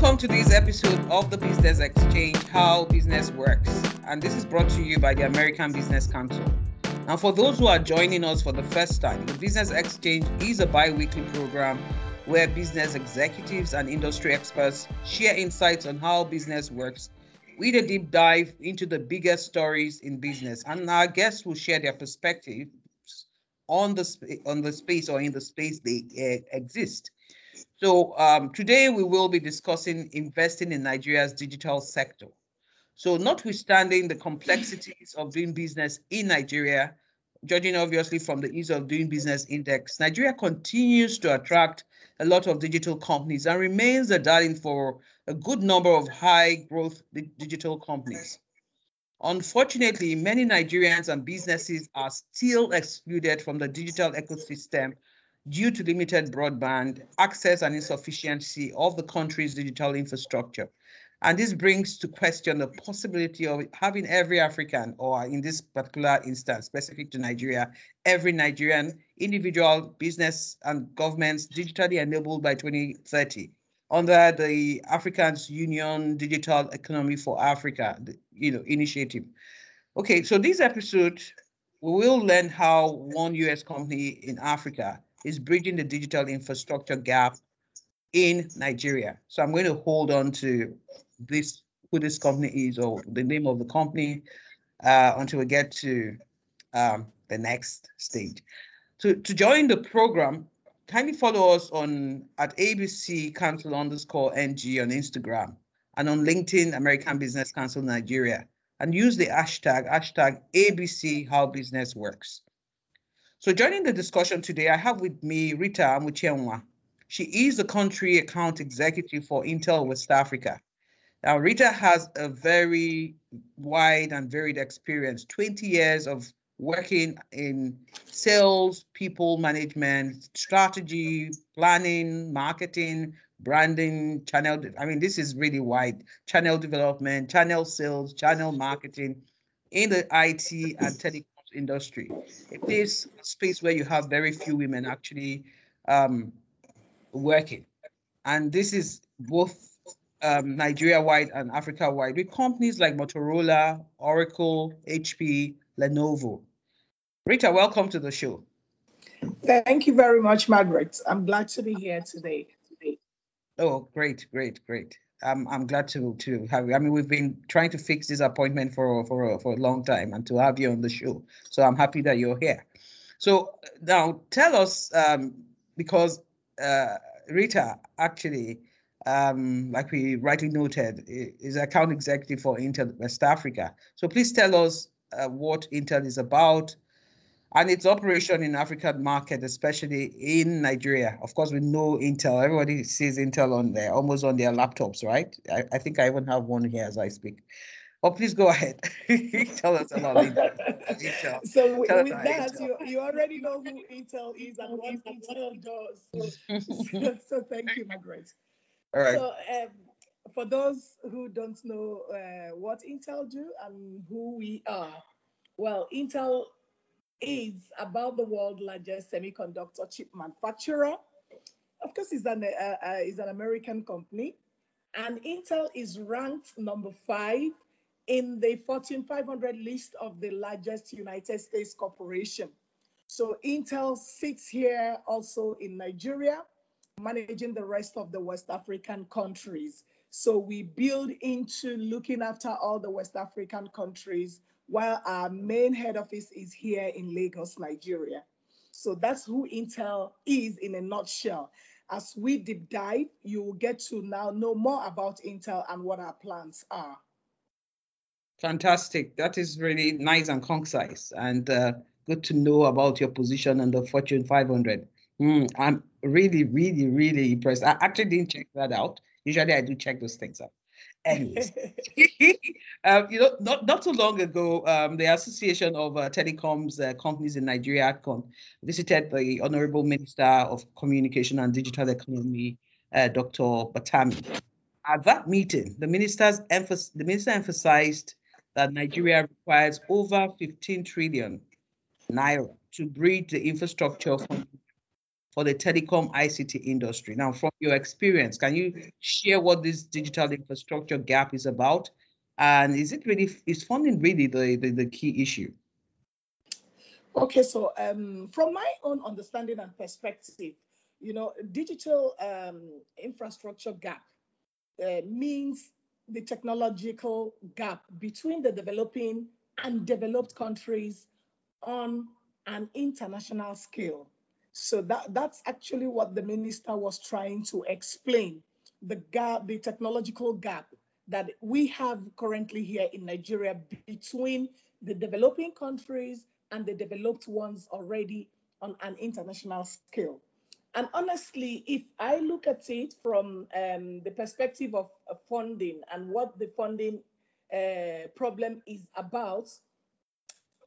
Welcome to this episode of the Business Exchange, How Business Works. And this is brought to you by the American Business Council. Now, for those who are joining us for the first time, the Business Exchange is a bi-weekly program where business executives and industry experts share insights on how business works with a deep dive into the biggest stories in business. And our guests will share their perspective on the space or in the space they exist. So today we will be discussing investing in Nigeria's digital sector. So notwithstanding the complexities of doing business in Nigeria, judging obviously from the ease of doing business index, Nigeria continues to attract a lot of digital companies and remains a darling for a good number of high growth digital companies. Unfortunately, many Nigerians and businesses are still excluded from the digital ecosystem due to limited broadband access and insufficiency of the country's digital infrastructure. And this brings to question the possibility of having every African, or in this particular instance, specific to Nigeria, every Nigerian individual, business and governments digitally enabled by 2030 under the Africans Union Digital Economy for Africa, initiative. Okay, so this episode, we will learn how one US company in Africa is bridging the digital infrastructure gap in Nigeria. So I'm going to hold on to this, who this company is or the name of the company until we get to the next stage. To join the program, kindly follow us on at ABC Council _NG on Instagram and on LinkedIn, American Business Council Nigeria, and use the hashtag ABC How Business Works. So joining the discussion today, I have with me Rita Amuchienwa. She is the country account executive for Intel West Africa. Now, Rita has a very wide and varied experience, 20 years of working in sales, people management, strategy, planning, marketing, branding, channel. I mean, this is really wide. Channel development, channel sales, channel marketing in the IT and telecom industry. It is a space where you have very few women actually working. And this is both Nigeria-wide and Africa-wide, with companies like Motorola, Oracle, HP, Lenovo. Rita, welcome to the show. Thank you very much, Margaret. I'm glad to be here today. Oh, great. I'm glad to have you. I mean, we've been trying to fix this appointment for a long time and to have you on the show. So I'm happy that you're here. So now tell us, because Rita actually, like we rightly noted, is account executive for Intel West Africa. So please tell us what Intel is about and its operation in African market, especially in Nigeria. Of course, we know Intel. Everybody sees Intel on there, almost on their laptops, right? I think I even have one here as I speak. But please go ahead. Tell us about Intel. So with that, you already know who Intel is and what Intel does. So thank you, Margaret. All right. So for those who don't know what Intel do and who we are, well, Intel is about the world's largest semiconductor chip manufacturer. Of course, it's an American company, and Intel is ranked number 5 in the Fortune 500 list of the largest United States corporation. So Intel sits here also in Nigeria, managing the rest of the West African countries. So we build into looking after all the West African countries, while our main head office is here in Lagos, Nigeria. So that's who Intel is in a nutshell. As we deep dive, you will get to now know more about Intel and what our plans are. Fantastic. That is really nice and concise, and good to know about your position on the Fortune 500. I'm really, really, really impressed. I actually didn't check that out. Usually I do check those things out. Anyways, not so long ago, the Association of Telecoms Companies in Nigeria, ATCON, visited the Honorable Minister of Communication and Digital Economy, Dr. Batami. At that meeting, the minister emphasized that Nigeria requires over 15 trillion naira to bridge the infrastructure from for the telecom ICT industry. Now, from your experience, can you share what this digital infrastructure gap is about? And is it really, is funding really the key issue? Okay, so from my own understanding and perspective, you know, digital infrastructure gap means the technological gap between the developing and developed countries on an international scale. So that's actually what the minister was trying to explain, the gap, the technological gap that we have currently here in Nigeria between the developing countries and the developed ones already on an international scale. And honestly, if I look at it from the perspective of funding and what the funding problem is about,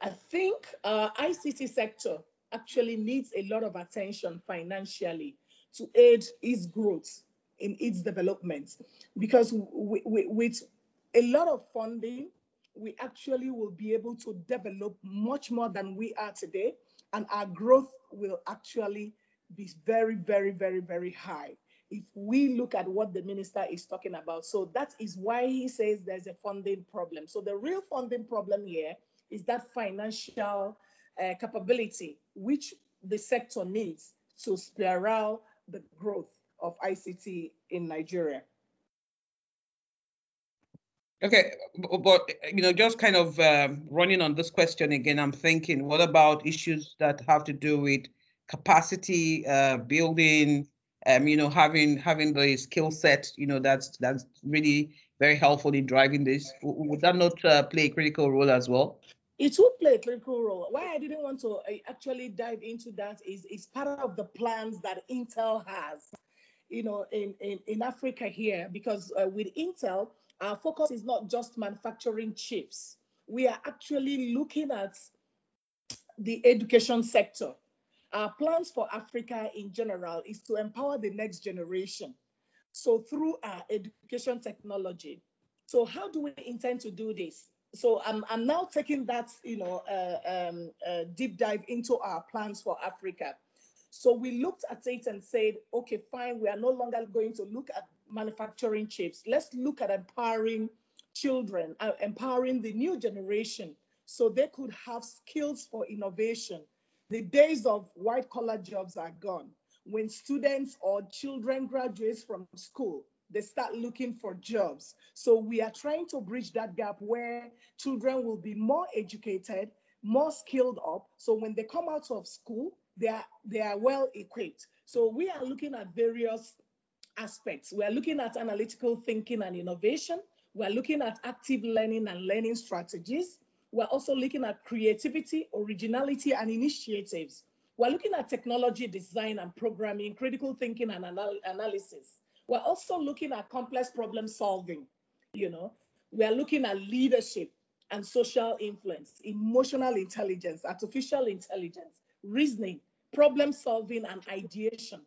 I think ICT sector actually needs a lot of attention financially to aid its growth in its development. Because with a lot of funding, we actually will be able to develop much more than we are today, and our growth will actually be very, very, very, very high if we look at what the minister is talking about. So that is why he says there's a funding problem. So the real funding problem here is that financial capability, which the sector needs to spiral the growth of ICT in Nigeria. Okay, but you know, just kind of running on this question again, I'm thinking, what about issues that have to do with capacity building? You know, having the skill set, you know, that's really very helpful in driving this. Would that not play a critical role as well? It would play a critical role. Why I didn't want to actually dive into that is it's part of the plans that Intel has, you know, in Africa here, because with Intel, our focus is not just manufacturing chips. We are actually looking at the education sector. Our plans for Africa in general is to empower the next generation. So through our education technology. So how do we intend to do this? So I'm now taking that, you know, deep dive into our plans for Africa. So we looked at it and said, okay, fine, we are no longer going to look at manufacturing chips. Let's look at empowering children, empowering the new generation so they could have skills for innovation. The days of white collar jobs are gone. When students or children graduate from school, they start looking for jobs. So we are trying to bridge that gap where children will be more educated, more skilled up. So when they come out of school, they are well equipped. So we are looking at various aspects. We are looking at analytical thinking and innovation. We are looking at active learning and learning strategies. We're also looking at creativity, originality, and initiatives. We're looking at technology design and programming, critical thinking and analysis. We're also looking at complex problem solving, you know. We are looking at leadership and social influence, emotional intelligence, artificial intelligence, reasoning, problem solving, and ideation.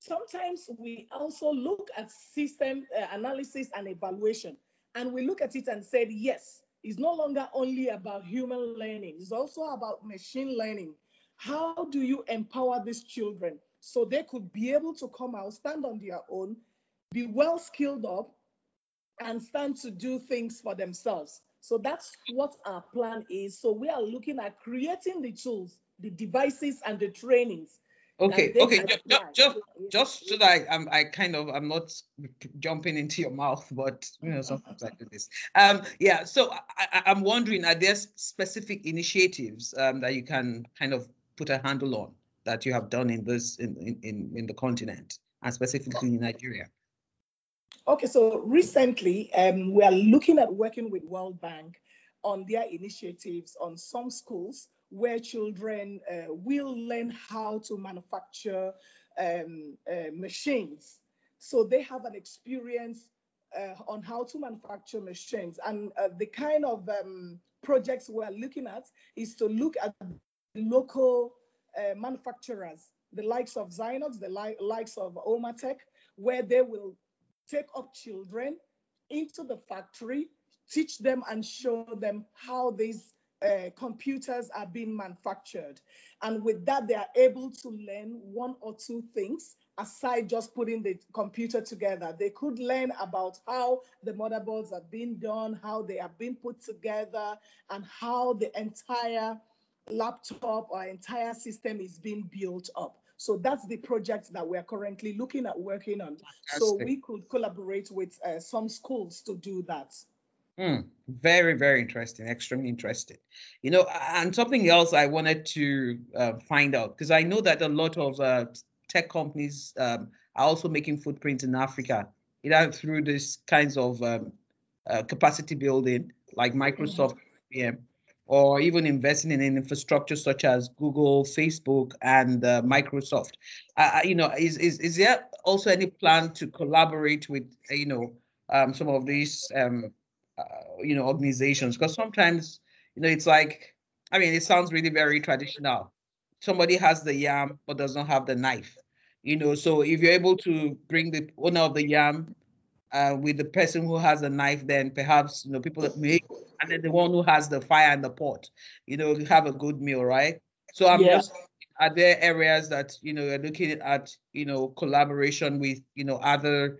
Sometimes we also look at system analysis and evaluation, and we look at it and said, yes, it's no longer only about human learning. It's also about machine learning. How do you empower these children so they could be able to come out, stand on their own, be well skilled up, and stand to do things for themselves? So that's what our plan is. So we are looking at creating the tools, the devices, and the trainings. Okay. Just so that I'm not jumping into your mouth, but you know, sometimes I do this. Yeah. So I'm wondering, are there specific initiatives that you can kind of put a handle on that you have done in this in the continent and specifically in Nigeria? Okay. So recently, we are looking at working with World Bank on their initiatives on some schools where children will learn how to manufacture machines. So they have an experience on how to manufacture machines. And the kind of projects we're looking at is to look at local manufacturers, the likes of Zinox, the likes of Omatech, where they will take up children into the factory, teach them and show them how these computers are being manufactured. And with that, they are able to learn one or two things aside just putting the computer together. They could learn about how the motherboards are being done, how they are being put together, and how the entire laptop or entire system is being built up. So that's the project that we're currently looking at working on. Fantastic. So we could collaborate with some schools to do that. Very, very interesting. Extremely interesting. You know, and something else I wanted to find out, because I know that a lot of tech companies are also making footprints in Africa, either through these kinds of capacity building like Microsoft, IBM, or even investing in infrastructure such as Google, Facebook, and Microsoft. You know, is there also any plan to collaborate with, you know, some of these, you know, organizations? Because sometimes, you know, it's like, I mean, it sounds really very traditional. Somebody has the yam but does not have the knife, you know. So if you're able to bring the owner of the yam with the person who has a knife, then perhaps, you know, people that make, and then the one who has the fire and the pot, you know, you have a good meal, right? So I'm just, are there areas that, you know, you're looking at, you know, collaboration with, you know, other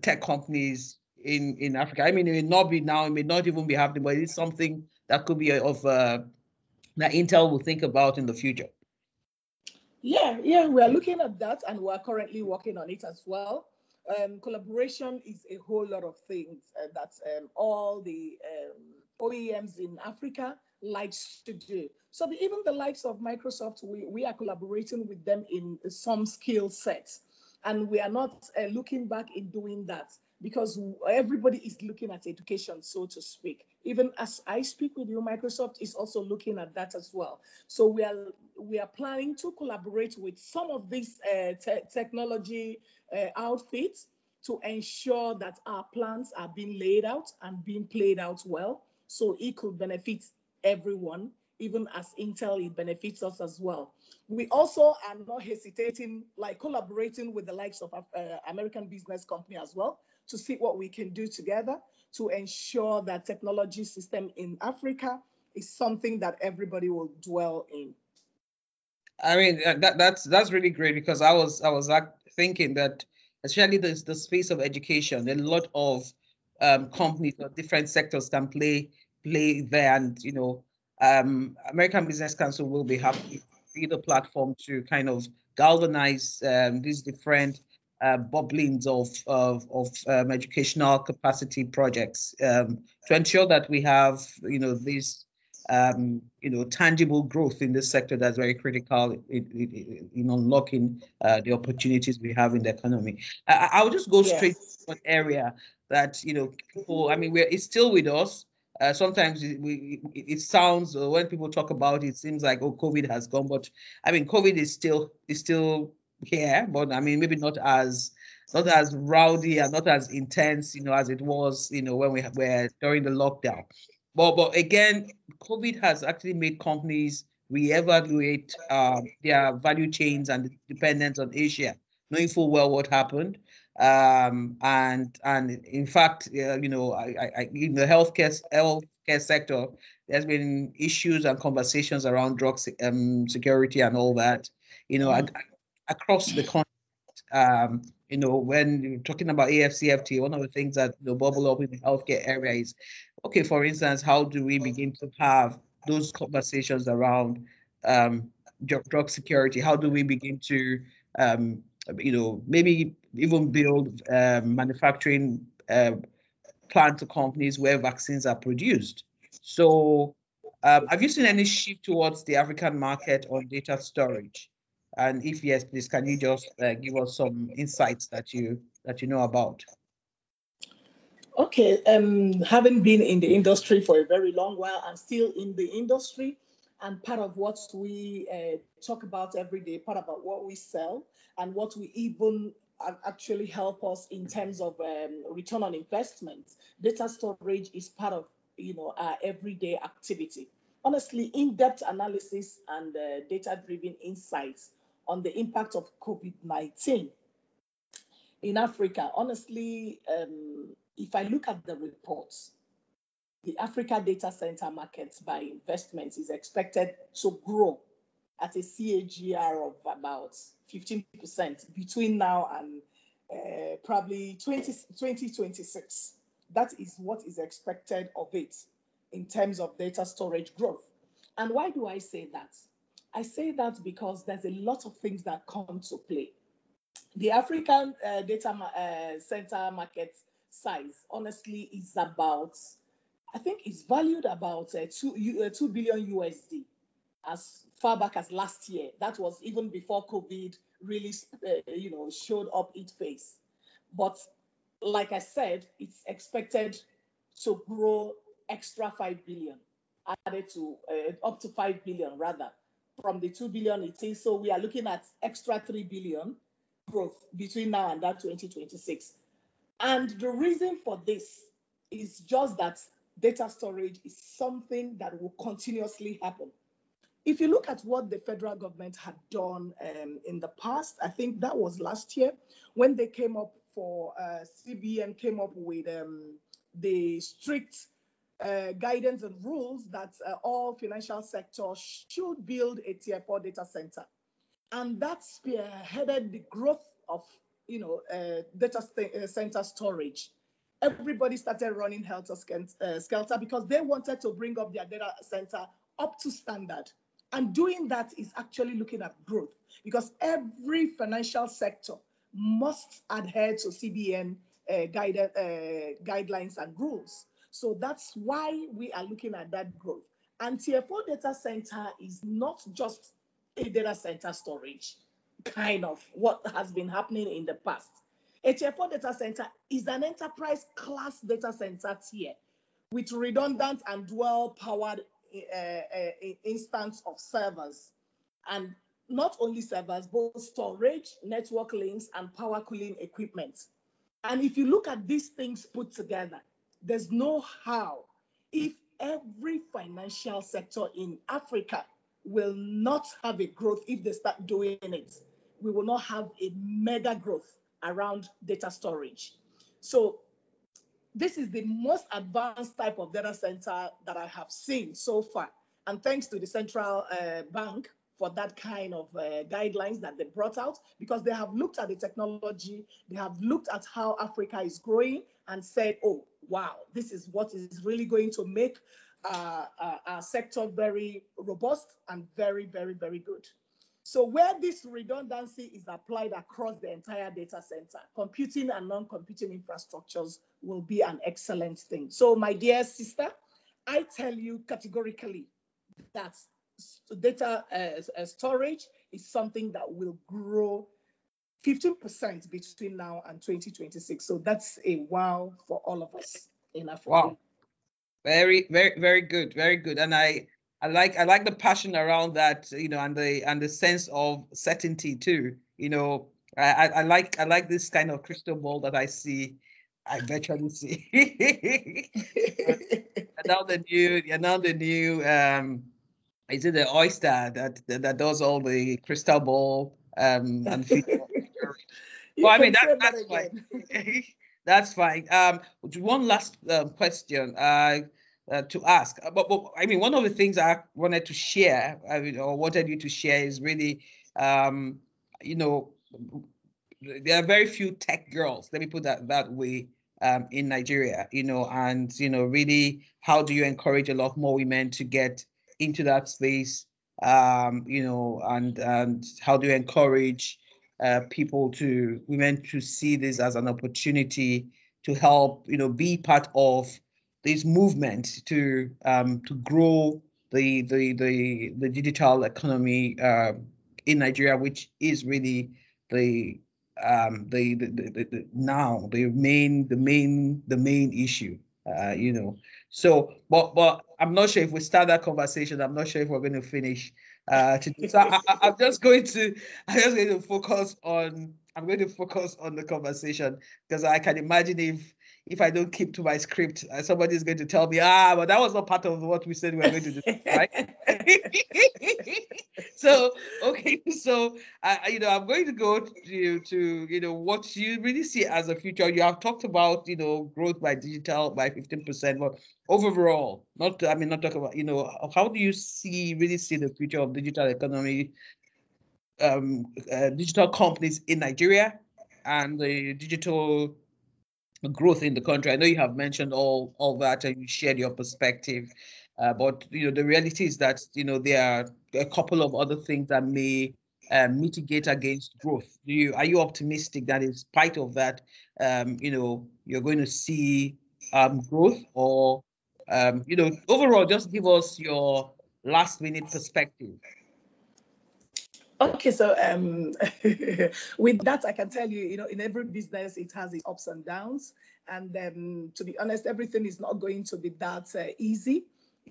tech companies in Africa? I mean, it may not be now, it may not even be happening, but it's something that could be of that Intel will think about in the future. Yeah, we're looking at that, and we're currently working on it as well. Collaboration is a whole lot of things that all the OEMs in Africa likes to do. So even the likes of Microsoft, we are collaborating with them in some skill sets, and we are not looking back in doing that, because everybody is looking at education, so to speak. Even as I speak with you, Microsoft is also looking at that as well. So we are planning to collaborate with some of these technology outfits to ensure that our plans are being laid out and being played out well, so it could benefit everyone, even as Intel, it benefits us as well. We also are not hesitating, like collaborating with the likes of American business company as well, to see what we can do together to ensure that technology system in Africa is something that everybody will dwell in. I mean, that's really great, because I was thinking that, especially the space of education, a lot of companies or different sectors can play there, and, you know, American Business Council will be happy to be the platform to kind of galvanize these different bubblings of educational capacity projects to ensure that we have, you know, this, you know, tangible growth in this sector that's very critical in unlocking the opportunities we have in the economy. I'll just go straight to an area that, you know, people, I mean, it's still with us. Sometimes it sounds, when people talk about it, it seems like, oh, COVID has gone, but I mean, COVID is still here, but I mean, maybe not as rowdy and not as intense, you know, as it was, you know, when we were during the lockdown. But again, COVID has actually made companies reevaluate their value chains and dependence on Asia, knowing full well what happened. And in fact, you know, I in the healthcare sector, there's been issues and conversations around drug security and all that, you know, across the country. You know, when you're talking about AFCFT, one of the things that will bubble up in the healthcare area is, okay, for instance, how do we begin to have those conversations around drug security? How do we begin to, you know, maybe even build manufacturing plants or companies where vaccines are produced. So have you seen any shift towards the African market on data storage? And if yes, please, can you just give us some insights that you know about? Okay, having been in the industry for a very long while, I'm still in the industry. And part of what we talk about every day, part about what we sell and what we even actually help us in terms of return on investment, data storage is part of, you know, our everyday activity. Honestly, in-depth analysis and data-driven insights on the impact of COVID-19 in Africa. Honestly, if I look at the reports, the Africa data center market by investments is expected to grow at a CAGR of about 15% between now and probably 2026. That is what is expected of it in terms of data storage growth. And why do I say that? I say that because there's a lot of things that come to play. The African data center market size, honestly, is about, I think it's valued about 2 billion USD as far back as last year. That was even before COVID really, showed up its face. But like I said, it's expected to grow extra 5 billion, added to up to 5 billion rather, from the 2 billion it is. So we are looking at extra 3 billion growth between now and that 2026. And the reason for this is just that data storage is something that will continuously happen. If you look at what the federal government had done in the past, I think that was last year when they came up for CBN came up with the strict guidance and rules that all financial sectors should build a tier 4 data center. And that spearheaded the growth of data center storage. Everybody started running helter-skelter because they wanted to bring up their data center up to standard. And doing that is actually looking at growth because every financial sector must adhere to CBN guidelines and rules. So that's why we are looking at that growth. And tier 4 data center is not just a data center storage, kind of what has been happening in the past. A tier 4 data center is an enterprise class data center tier with redundant and dual powered instance of servers, and not only servers, both storage, network links, and power cooling equipment. And if you look at these things put together, there's no how if every financial sector in Africa will not have a growth. If they start doing it, we will not have a mega growth around data storage. So this is the most advanced type of data center that I have seen so far. And thanks to the central bank for that kind of guidelines that they brought out, because they have looked at the technology, they have looked at how Africa is growing and said, oh, wow, this is what is really going to make our sector very robust and very, very, very good. So where this redundancy is applied across the entire data center, computing and non-computing infrastructures will be an excellent thing. So my dear sister, I tell you categorically that data storage is something that will grow 15% between now and 2026. So that's a wow for all of us in Africa. Wow. Very, very, very good. Very good. And I like the passion around that, and the sense of certainty too. I like this kind of crystal ball that I see. I virtually see. And now the new is it the oyster that does all the crystal ball and well, I mean that's fine. That's fine. One last question. To ask, but I mean, one of the things I wanted to share, wanted you to share, is really, there are very few tech girls. Let me put that way in Nigeria, really, how do you encourage a lot more women to get into that space, and how do you encourage women to see this as an opportunity to help, be part of this movement to grow the digital economy in Nigeria, which is really the main issue, So, but I'm not sure if we start that conversation. I'm not sure if we're going to finish. So I'm just going to focus on. I'm going to focus on the conversation because I can imagine if I don't keep to my script, somebody's going to tell me, but that was not part of what we said we were going to do, right? So, okay, so, I'm going to go to what you really see as a future. You have talked about, growth by digital by 15%, but overall, not talking about, how do you really see the future of digital economy, digital companies in Nigeria and the digital growth in the country? I know you have mentioned all that and you shared your perspective. But the reality is that there are a couple of other things that may mitigate against growth. Are you optimistic that in spite of that, you're going to see growth, or overall? Just give us your last-minute perspective. Okay, so with that, I can tell you, in every business, it has its ups and downs, and to be honest, everything is not going to be that easy.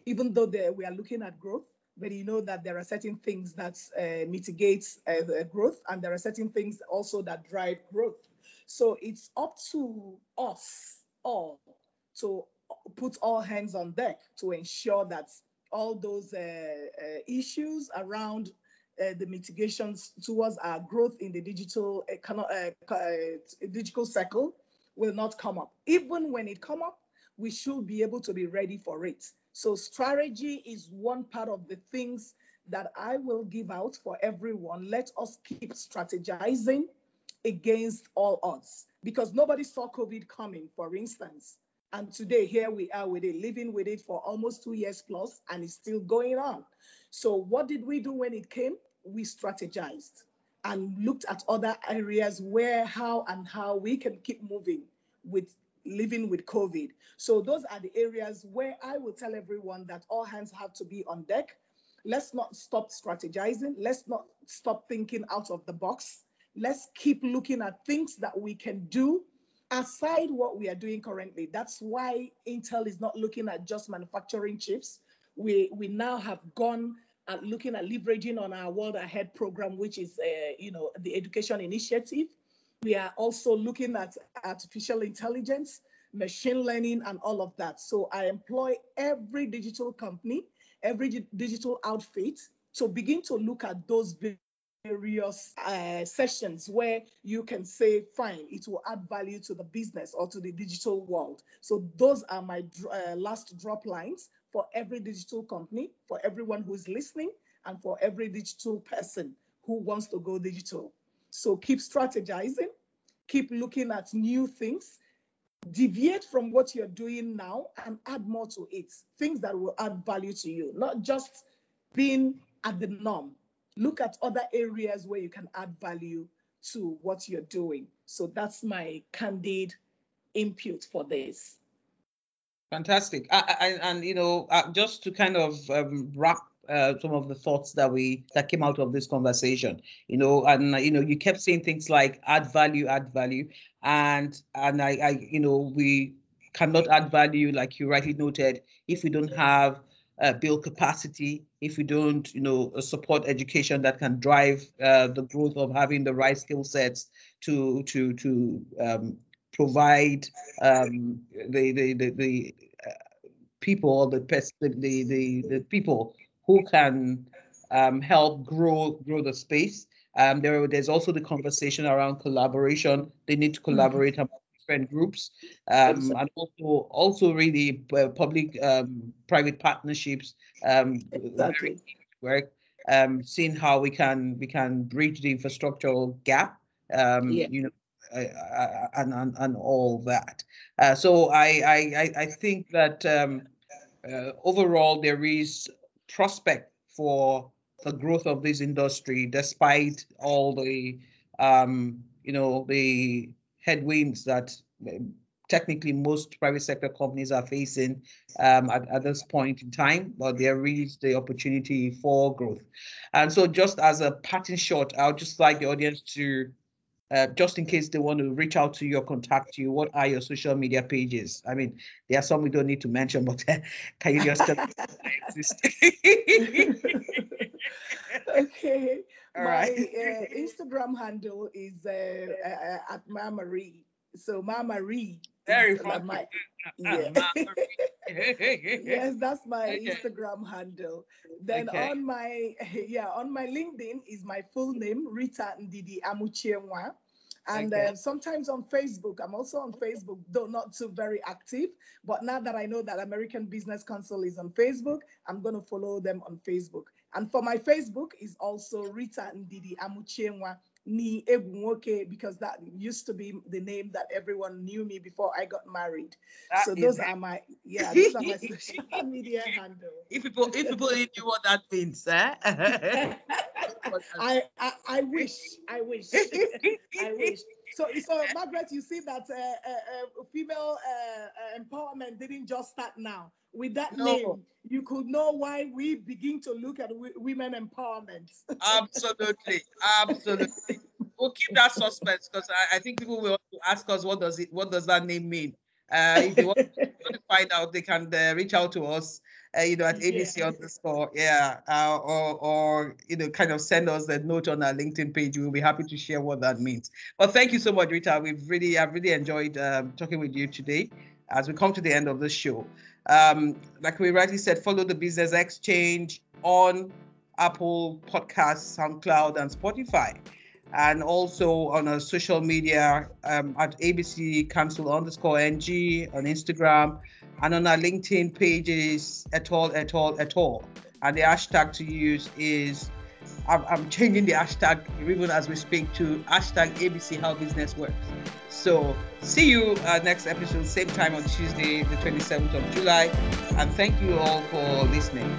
Even though we are looking at growth, but you know that there are certain things that mitigate growth, and there are certain things also that drive growth. So it's up to us all to put all hands on deck to ensure that all those issues around the mitigations towards our growth in the digital digital cycle will not come up. Even when it comes up, we should be able to be ready for it. So strategy is one part of the things that I will give out for everyone. Let us keep strategizing against all odds, because nobody saw COVID coming, for instance. And today, here we are with it, living with it for almost 2 years plus, and it's still going on. So what did we do when it came? We strategized and looked at other areas where, how we can keep moving with living with COVID. So those are the areas where I will tell everyone that all hands have to be on deck. Let's not stop strategizing. Let's not stop thinking out of the box. Let's keep looking at things that we can do aside what we are doing currently. That's why Intel is not looking at just manufacturing chips. We now have gone at looking at leveraging on our World Ahead program, which is the education initiative. We are also looking at artificial intelligence, machine learning, and all of that. So I employ every digital company, every digital outfit to begin to look at those various sessions where you can say, fine, it will add value to the business or to the digital world. So those are my last drop lines for every digital company, for everyone who's listening, and for every digital person who wants to go digital. So keep strategizing, keep looking at new things, deviate from what you're doing now and add more to it, things that will add value to you, not just being at the norm. Look at other areas where you can add value to what you're doing. So that's my candid input for this. Fantastic. Just to kind of wrap some of the thoughts that came out of this conversation, you kept saying things like add value, and we cannot add value, like you rightly noted, if we don't have build capacity, if we don't, support education that can drive the growth of having the right skill sets to provide the people who can help grow the space. There's also the conversation around collaboration. They need to collaborate among different groups, and also really public private partnerships. Exactly. Work. Seeing how we can bridge the infrastructural gap. And all that. So I think that overall there is prospect for the growth of this industry, despite all the the headwinds that technically most private sector companies are facing at this point in time, but there is the opportunity for growth. And so, just as a parting shot, I would just like the audience to, just in case they want to reach out to you or contact you, what are your social media pages? I mean, there are some we don't need to mention, but can you just tell me that they exist? Okay. All right. My Instagram handle is @mamarie. So Mama Ree. Very funny. Yeah. Yes, that's my Instagram handle. Then on my on my LinkedIn is my full name, Rita Ndidi Amuchienwa. And sometimes on Facebook, I'm also on Facebook, though not so very active. But now that I know that American Business Council is on Facebook, I'm going to follow them on Facebook. And for my Facebook is also Rita Ndidi Amuchienwa Ni Egunwoke, because that used to be the name that everyone knew me before I got married. That so those are my those are my social media handles. If people knew what that means, eh? I wish. I wish. So Margaret, you see that female empowerment didn't just start now. With that name, you could know why we begin to look at women empowerment. Absolutely. We'll keep that suspense because I think people will ask us what does that name mean. If you want to find out, they can reach out to us, at ABC _ or kind of send us a note on our LinkedIn page. We'll be happy to share what that means. But thank you so much, Rita. I've really enjoyed talking with you today. As we come to the end of the show, like we rightly said, follow the Business Exchange on Apple Podcasts, SoundCloud, and Spotify. And also on our social media at ABC Council _NG on Instagram, and on our LinkedIn pages et al. And the hashtag to use is, I'm changing the hashtag even as we speak to #ABC How Business Works. So see you next episode, same time on Tuesday, the 27th of July. And thank you all for listening.